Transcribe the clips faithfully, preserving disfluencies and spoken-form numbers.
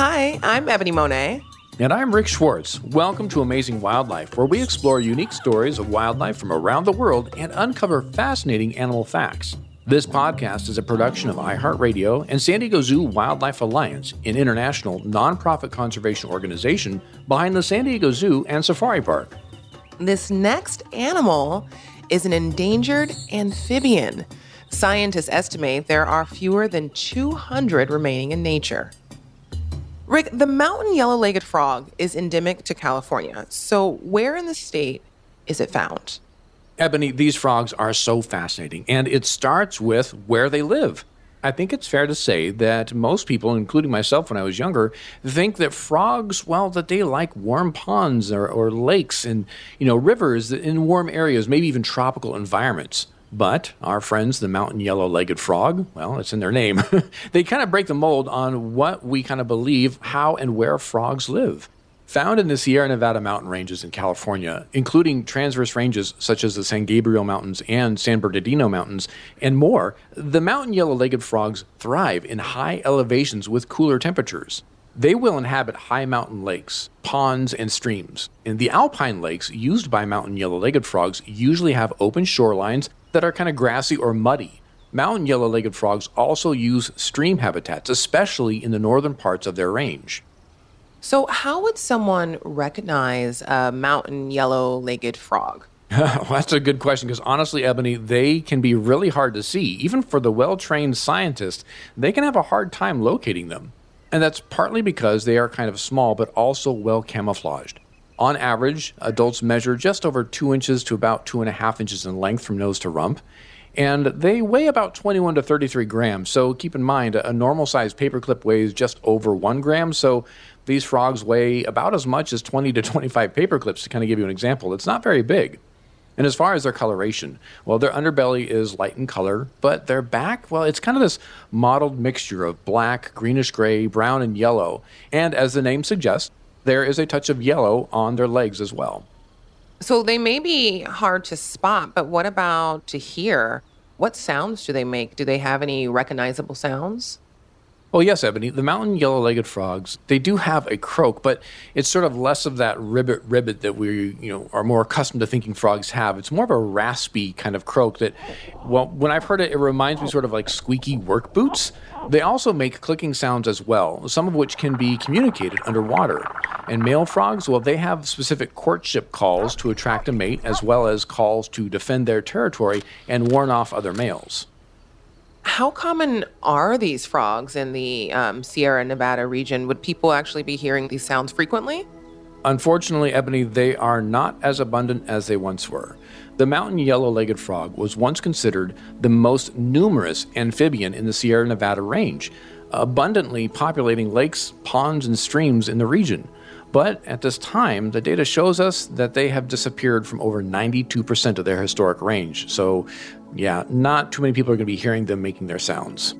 Hi, I'm Ebony Monet. And I'm Rick Schwartz. Welcome to Amazing Wildlife, where we explore unique stories of wildlife from around the world and uncover fascinating animal facts. This podcast is a production of iHeartRadio and San Diego Zoo Wildlife Alliance, an international nonprofit conservation organization behind the San Diego Zoo and Safari Park. This next animal is an endangered amphibian. Scientists estimate there are fewer than two hundred remaining in nature. Rick, the mountain yellow-legged frog is endemic to California. So where in the state is it found? Ebony, these frogs are so fascinating, and it starts with where they live. I think it's fair to say that most people, including myself when I was younger, think that frogs, well, that they like warm ponds or, or lakes and, you know, rivers in warm areas, maybe even tropical environments. But our friends, the mountain yellow-legged frog, well, it's in their name. They kind of break the mold on what we kind of believe how and where frogs live. Found in the Sierra Nevada mountain ranges in California, including transverse ranges such as the San Gabriel Mountains and San Bernardino Mountains, and more, the mountain yellow-legged frogs thrive in high elevations with cooler temperatures. They will inhabit high mountain lakes, ponds, and streams. And the alpine lakes used by mountain yellow-legged frogs usually have open shorelines that are kind of grassy or muddy. Mountain yellow-legged frogs also use stream habitats, especially in the northern parts of their range. So how would someone recognize a mountain yellow-legged frog? Well, that's a good question, because honestly, Ebony, they can be really hard to see. Even for the well-trained scientists, they can have a hard time locating them. And that's partly because they are kind of small, but also well-camouflaged. On average, adults measure just over two inches to about two and a half inches in length from nose to rump. And they weigh about twenty-one to thirty-three grams. So keep in mind, a normal-sized paperclip weighs just over one gram. So these frogs weigh about as much as twenty to twenty-five paperclips, to kind of give you an example. It's not very big. And as far as their coloration, well, their underbelly is light in color, but their back, well, it's kind of this mottled mixture of black, greenish-gray, brown, and yellow. And as the name suggests, there is a touch of yellow on their legs as well. So they may be hard to spot, but what about to hear? What sounds do they make? Do they have any recognizable sounds? Well, yes, Ebony. The mountain yellow-legged frogs, they do have a croak, but it's sort of less of that ribbit-ribbit that we you know, are more accustomed to thinking frogs have. It's more of a raspy kind of croak that, well, when I've heard it, it reminds me sort of like squeaky work boots. They also make clicking sounds as well, some of which can be communicated underwater. And male frogs, well, they have specific courtship calls to attract a mate, as well as calls to defend their territory and warn off other males. How common are these frogs in the um, Sierra Nevada region? Would people actually be hearing these sounds frequently? Unfortunately, Ebony, they are not as abundant as they once were. The mountain yellow-legged frog was once considered the most numerous amphibian in the Sierra Nevada range, abundantly populating lakes, ponds, and streams in the region. But at this time, the data shows us that they have disappeared from over ninety-two percent of their historic range. So, yeah, not too many people are going to be hearing them making their sounds.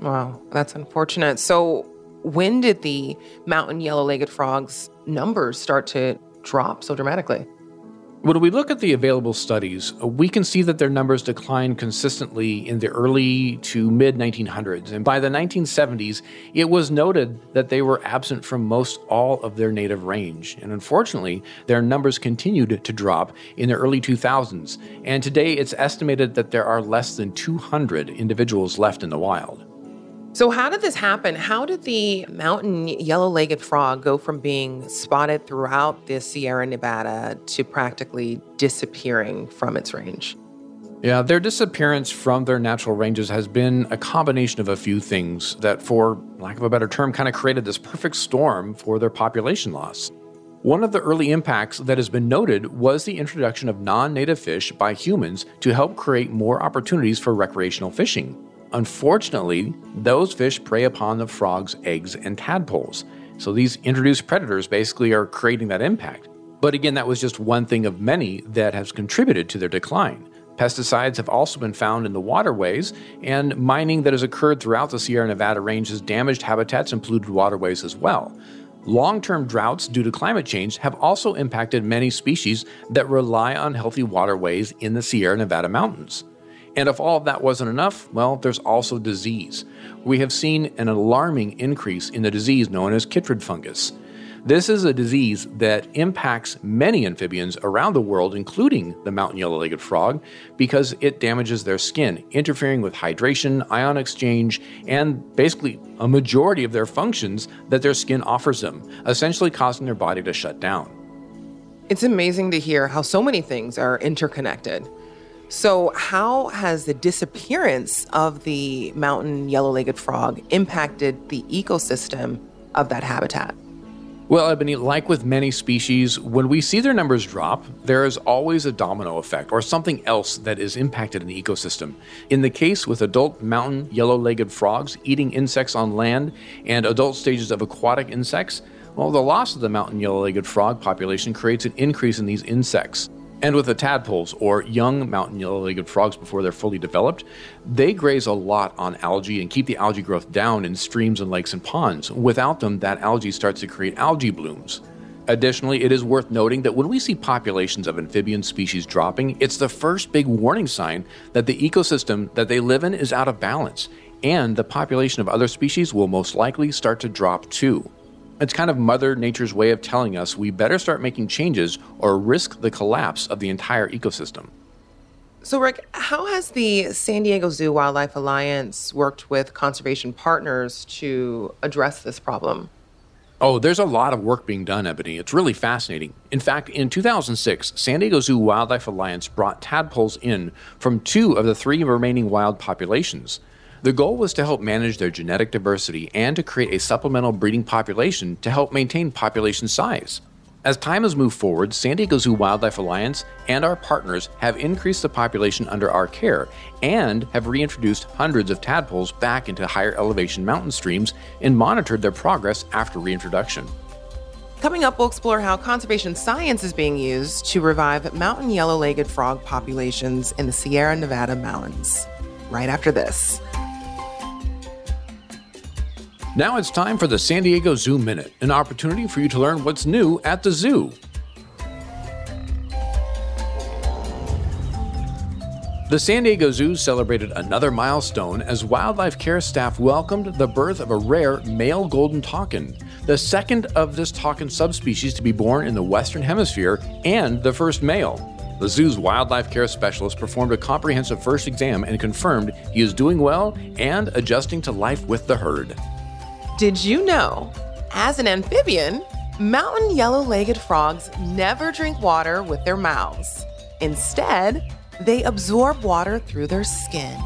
Wow, that's unfortunate. So when did the mountain yellow-legged frog's numbers start to drop so dramatically? When we look at the available studies, we can see that their numbers declined consistently in the early to mid nineteen hundreds. And by the nineteen seventies, it was noted that they were absent from most all of their native range. And unfortunately, their numbers continued to drop in the early two thousands. And today, it's estimated that there are less than two hundred individuals left in the wild. So how did this happen? How did the mountain yellow-legged frog go from being spotted throughout the Sierra Nevada to practically disappearing from its range? Yeah, their disappearance from their natural ranges has been a combination of a few things that, for lack of a better term, kind of created this perfect storm for their population loss. One of the early impacts that has been noted was the introduction of non-native fish by humans to help create more opportunities for recreational fishing. Unfortunately, those fish prey upon the frogs' eggs and tadpoles. So these introduced predators basically are creating that impact. But again, that was just one thing of many that has contributed to their decline. Pesticides have also been found in the waterways, and mining that has occurred throughout the Sierra Nevada range has damaged habitats and polluted waterways as well. Long-term droughts due to climate change have also impacted many species that rely on healthy waterways in the Sierra Nevada mountains. And if all of that wasn't enough, well, there's also disease. We have seen an alarming increase in the disease known as chytrid fungus. This is a disease that impacts many amphibians around the world, including the mountain yellow-legged frog, because it damages their skin, interfering with hydration, ion exchange, and basically a majority of their functions that their skin offers them, essentially causing their body to shut down. It's amazing to hear how so many things are interconnected. So how has the disappearance of the mountain yellow-legged frog impacted the ecosystem of that habitat? Well, Ebony, like with many species, when we see their numbers drop, there is always a domino effect or something else that is impacted in the ecosystem. In the case with adult mountain yellow-legged frogs eating insects on land and adult stages of aquatic insects, well, the loss of the mountain yellow-legged frog population creates an increase in these insects. And with the tadpoles, or young mountain yellow-legged frogs before they're fully developed, they graze a lot on algae and keep the algae growth down in streams and lakes and ponds. Without them, that algae starts to create algae blooms. Additionally, it is worth noting that when we see populations of amphibian species dropping, it's the first big warning sign that the ecosystem that they live in is out of balance, and the population of other species will most likely start to drop too. It's kind of Mother Nature's way of telling us we better start making changes or risk the collapse of the entire ecosystem. So, Rick, how has the San Diego Zoo Wildlife Alliance worked with conservation partners to address this problem? Oh, there's a lot of work being done, Ebony. It's really fascinating. In fact, in two thousand six, San Diego Zoo Wildlife Alliance brought tadpoles in from two of the three remaining wild populations. The goal was to help manage their genetic diversity and to create a supplemental breeding population to help maintain population size. As time has moved forward, San Diego Zoo Wildlife Alliance and our partners have increased the population under our care and have reintroduced hundreds of tadpoles back into higher elevation mountain streams and monitored their progress after reintroduction. Coming up, we'll explore how conservation science is being used to revive mountain yellow-legged frog populations in the Sierra Nevada mountains. Right after this. Now it's time for the San Diego Zoo Minute, an opportunity for you to learn what's new at the zoo. The San Diego Zoo celebrated another milestone as wildlife care staff welcomed the birth of a rare male golden toucan, the second of this toucan subspecies to be born in the Western Hemisphere and the first male. The zoo's wildlife care specialist performed a comprehensive first exam and confirmed he is doing well and adjusting to life with the herd. Did you know, as an amphibian, mountain yellow-legged frogs never drink water with their mouths. Instead, they absorb water through their skin.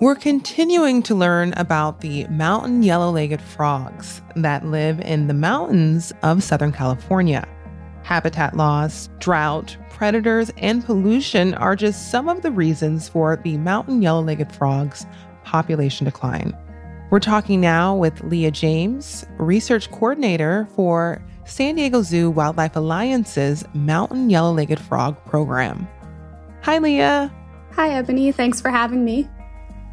We're continuing to learn about the mountain yellow-legged frogs that live in the mountains of Southern California. Habitat loss, drought, predators, and pollution are just some of the reasons for the mountain yellow-legged frog's population decline. We're talking now with Leah James, research coordinator for San Diego Zoo Wildlife Alliance's Mountain Yellow-Legged Frog Program. Hi, Leah. Hi, Ebony. Thanks for having me.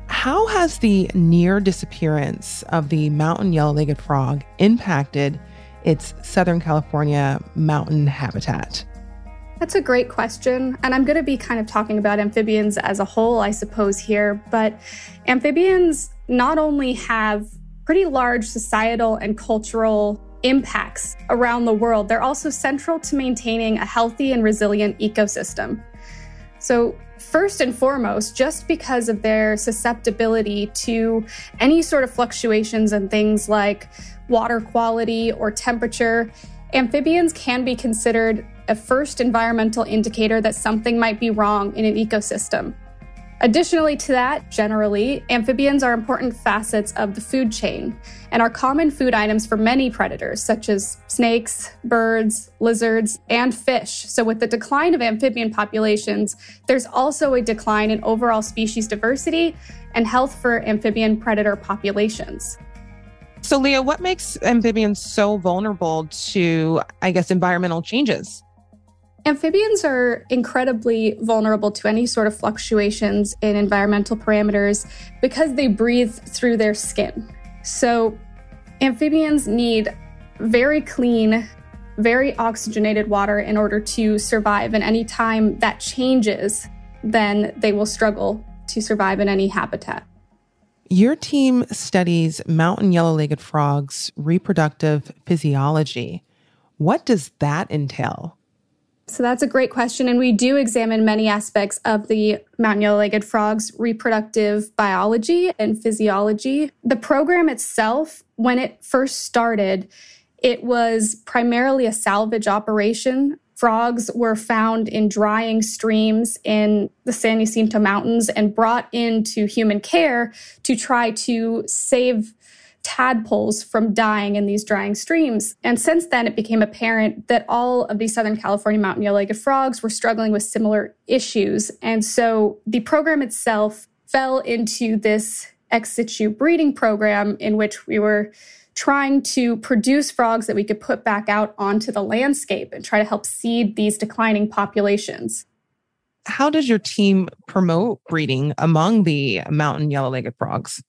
How has the near disappearance of the mountain yellow-legged frog impacted its Southern California mountain habitat? That's a great question, and I'm going to be kind of talking about amphibians as a whole, I suppose, here, but amphibians not only have pretty large societal and cultural impacts around the world, they're also central to maintaining a healthy and resilient ecosystem. So first and foremost, just because of their susceptibility to any sort of fluctuations in things like water quality or temperature, amphibians can be considered a first environmental indicator that something might be wrong in an ecosystem. Additionally to that, generally, amphibians are important facets of the food chain and are common food items for many predators, such as snakes, birds, lizards, and fish. So with the decline of amphibian populations, there's also a decline in overall species diversity and health for amphibian predator populations. So, Leah, what makes amphibians so vulnerable to, I guess, environmental changes? Amphibians are incredibly vulnerable to any sort of fluctuations in environmental parameters because they breathe through their skin. So amphibians need very clean, very oxygenated water in order to survive. And any time that changes, then they will struggle to survive in any habitat. Your team studies mountain yellow-legged frogs' reproductive physiology. What does that entail? So that's a great question. And we do examine many aspects of the mountain yellow-legged frog's reproductive biology and physiology. The program itself, when it first started, it was primarily a salvage operation. Frogs were found in drying streams in the San Jacinto Mountains and brought into human care to try to save tadpoles from dying in these drying streams. And since then, it became apparent that all of the Southern California mountain yellow-legged frogs were struggling with similar issues. And so the program itself fell into this ex situ breeding program in which we were trying to produce frogs that we could put back out onto the landscape and try to help seed these declining populations. How does your team promote breeding among the mountain yellow-legged frogs?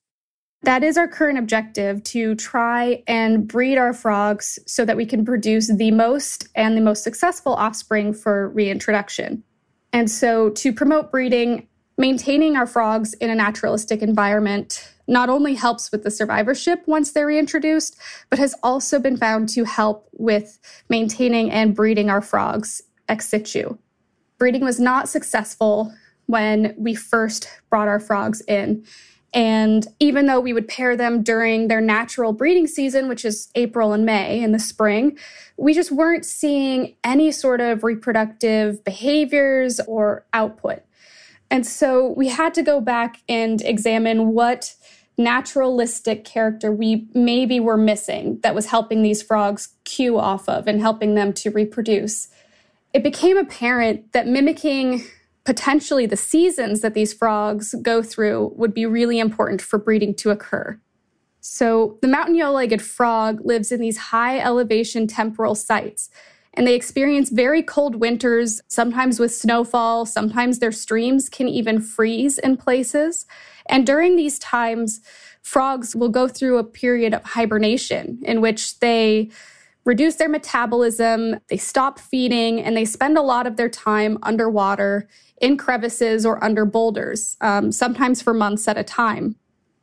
That is our current objective, to try and breed our frogs so that we can produce the most and the most successful offspring for reintroduction. And so to promote breeding, maintaining our frogs in a naturalistic environment not only helps with the survivorship once they're reintroduced, but has also been found to help with maintaining and breeding our frogs ex situ. Breeding was not successful when we first brought our frogs in. And even though we would pair them during their natural breeding season, which is April and May in the spring, we just weren't seeing any sort of reproductive behaviors or output. And so we had to go back and examine what naturalistic character we maybe were missing that was helping these frogs cue off of and helping them to reproduce. It became apparent that mimicking potentially the seasons that these frogs go through would be really important for breeding to occur. So the mountain yellow-legged frog lives in these high elevation temporal sites, and they experience very cold winters, sometimes with snowfall, sometimes their streams can even freeze in places. And during these times, frogs will go through a period of hibernation in which they reduce their metabolism, they stop feeding, and they spend a lot of their time underwater in crevices or under boulders, um, sometimes for months at a time.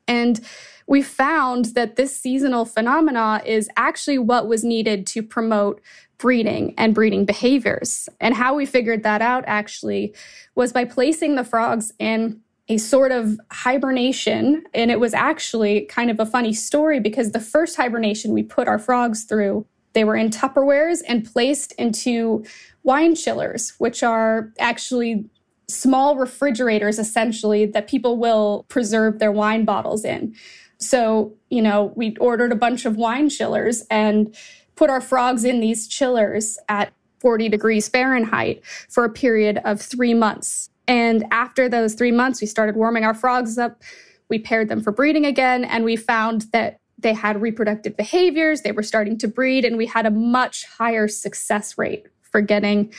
And we found that this seasonal phenomena is actually what was needed to promote breeding and breeding behaviors. And how we figured that out actually was by placing the frogs in a sort of hibernation. And it was actually kind of a funny story, because the first hibernation we put our frogs through, they were in Tupperwares and placed into wine chillers, which are actually small refrigerators, essentially, that people will preserve their wine bottles in. So, you know, we ordered a bunch of wine chillers and put our frogs in these chillers at forty degrees Fahrenheit for a period of three months. And after those three months, we started warming our frogs up. We paired them for breeding again, and we found that they had reproductive behaviors. They were starting to breed, and we had a much higher success rate for getting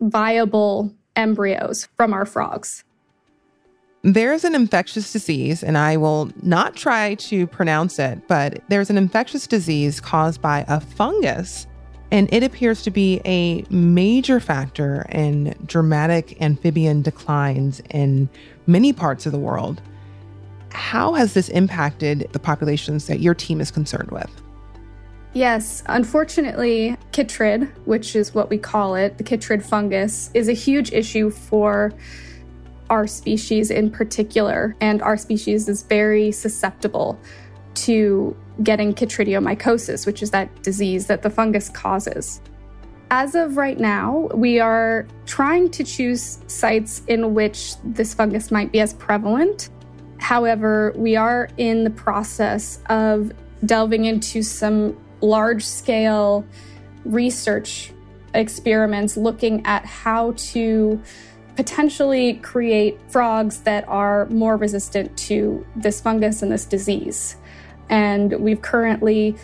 viable embryos from our frogs. There's an infectious disease, and I will not try to pronounce it, but there's an infectious disease caused by a fungus, and it appears to be a major factor in dramatic amphibian declines in many parts of the world. How has this impacted the populations that your team is concerned with? Yes, unfortunately, chytrid, which is what we call it, the chytrid fungus, is a huge issue for our species in particular. And our species is very susceptible to getting chytridiomycosis, which is that disease that the fungus causes. As of right now, we are trying to choose sites in which this fungus might be as prevalent. However, we are in the process of delving into some large-scale research experiments looking at how to potentially create frogs that are more resistant to this fungus and this disease. And we've currently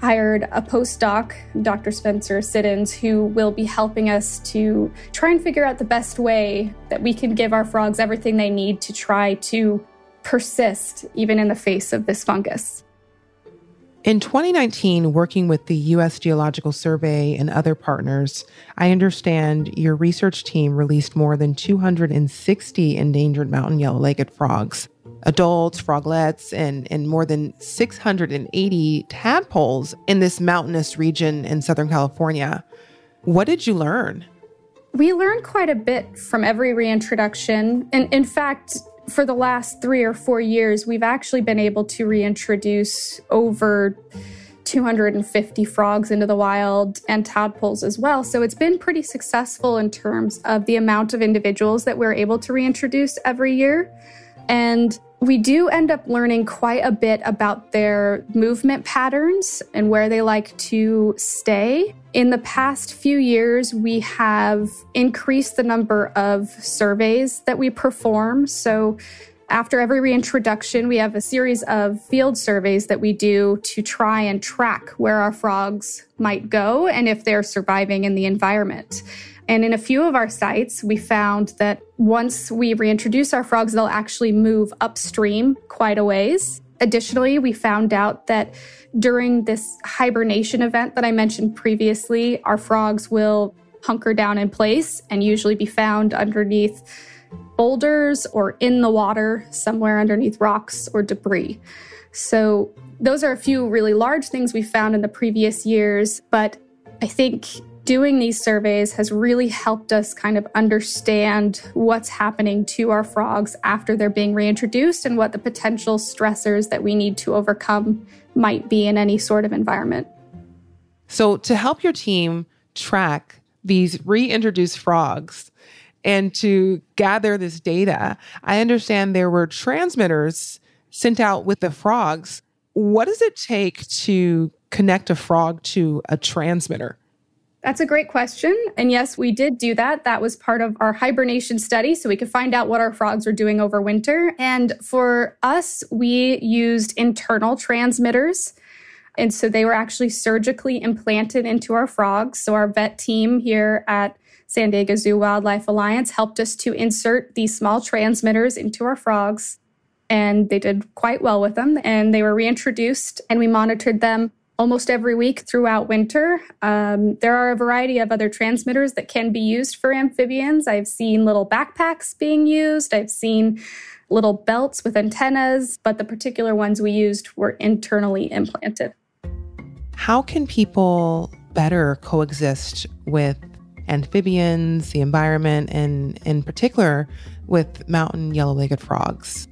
hired a postdoc, Doctor Spencer Siddens, who will be helping us to try and figure out the best way that we can give our frogs everything they need to try to persist even in the face of this fungus. In twenty nineteen, working with the U S Geological Survey and other partners, I understand your research team released more than two hundred sixty endangered mountain yellow-legged frogs, adults, froglets, and, and more than six hundred eighty tadpoles in this mountainous region in Southern California. What did you learn? We learned quite a bit from every reintroduction. And in fact, for the last three or four years, we've actually been able to reintroduce over two hundred fifty frogs into the wild and tadpoles as well. So it's been pretty successful in terms of the amount of individuals that we're able to reintroduce every year. And we do end up learning quite a bit about their movement patterns and where they like to stay. In the past few years, we have increased the number of surveys that we perform. So after every reintroduction, we have a series of field surveys that we do to try and track where our frogs might go and if they're surviving in the environment. And in a few of our sites, we found that once we reintroduce our frogs, they'll actually move upstream quite a ways. Additionally, we found out that during this hibernation event that I mentioned previously, our frogs will hunker down in place and usually be found underneath boulders or in the water, somewhere underneath rocks or debris. So those are a few really large things we found in the previous years, but I think doing these surveys has really helped us kind of understand what's happening to our frogs after they're being reintroduced and what the potential stressors that we need to overcome might be in any sort of environment. So to help your team track these reintroduced frogs and to gather this data, I understand there were transmitters sent out with the frogs. What does it take to connect a frog to a transmitter? That's a great question. And yes, we did do that. That was part of our hibernation study, so we could find out what our frogs were doing over winter. And for us, we used internal transmitters. And so they were actually surgically implanted into our frogs. So our vet team here at San Diego Zoo Wildlife Alliance helped us to insert these small transmitters into our frogs. And they did quite well with them. And they were reintroduced, and we monitored them almost every week throughout winter. Um, there are a variety of other transmitters that can be used for amphibians. I've seen little backpacks being used. I've seen little belts with antennas, but the particular ones we used were internally implanted. How can people better coexist with amphibians, the environment, and in particular with mountain yellow-legged frogs?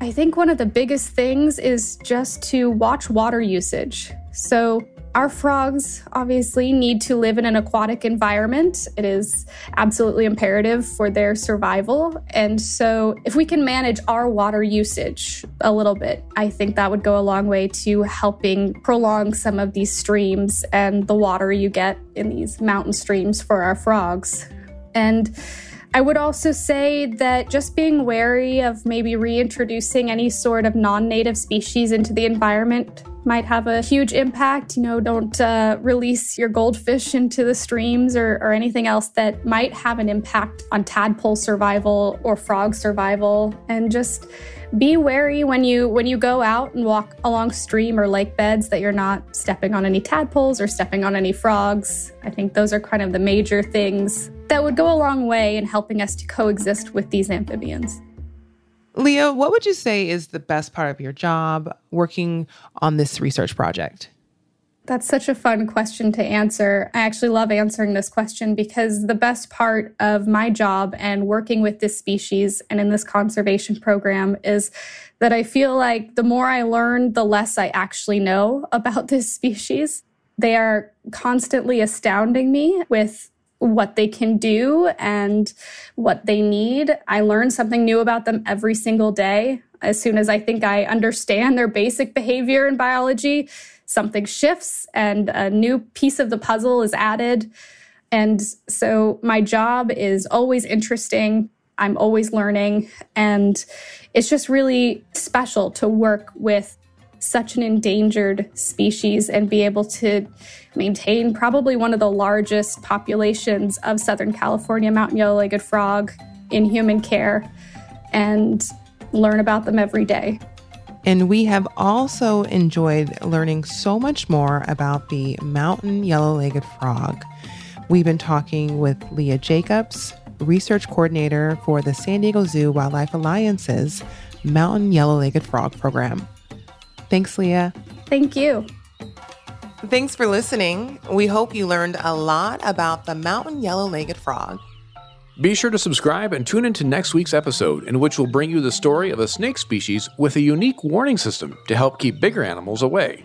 I think one of the biggest things is just to watch water usage. So our frogs obviously need to live in an aquatic environment. It is absolutely imperative for their survival. And so if we can manage our water usage a little bit, I think that would go a long way to helping prolong some of these streams and the water you get in these mountain streams for our frogs. And I would also say that just being wary of maybe reintroducing any sort of non-native species into the environment might have a huge impact. You know, don't uh, release your goldfish into the streams or, or anything else that might have an impact on tadpole survival or frog survival. And just be wary when you when you go out and walk along stream or lake beds that you're not stepping on any tadpoles or stepping on any frogs. I think those are kind of the major things that would go a long way in helping us to coexist with these amphibians. Leah, what would you say is the best part of your job working on this research project? That's such a fun question to answer. I actually love answering this question because the best part of my job and working with this species and in this conservation program is that I feel like the more I learn, the less I actually know about this species. They are constantly astounding me with what they can do and what they need. I learn something new about them every single day. As soon as I think I understand their basic behavior in biology, something shifts and a new piece of the puzzle is added. And so my job is always interesting. I'm always learning. And it's just really special to work with such an endangered species and be able to maintain probably one of the largest populations of Southern California mountain yellow-legged frog in human care and learn about them every day. And we have also enjoyed learning so much more about the mountain yellow-legged frog. We've been talking with Leah James, research coordinator for the San Diego Zoo Wildlife Alliance's Mountain Yellow-Legged Frog Program. Thanks, Leah. Thank you. Thanks for listening. We hope you learned a lot about the mountain yellow-legged frog. Be sure to subscribe and tune in to next week's episode, in which we'll bring you the story of a snake species with a unique warning system to help keep bigger animals away.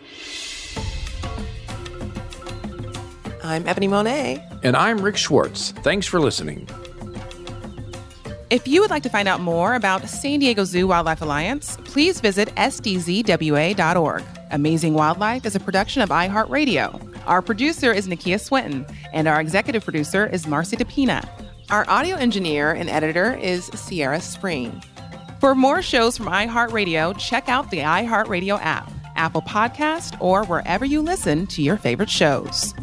I'm Ebony Monet. And I'm Rick Schwartz. Thanks for listening. If you would like to find out more about San Diego Zoo Wildlife Alliance, please visit S D Z W A dot org. Amazing Wildlife is a production of iHeartRadio. Our producer is Nakia Swinton, and our executive producer is Marcy DePina. Our audio engineer and editor is Sierra Spring. For more shows from iHeartRadio, check out the iHeartRadio app, Apple Podcast, or wherever you listen to your favorite shows.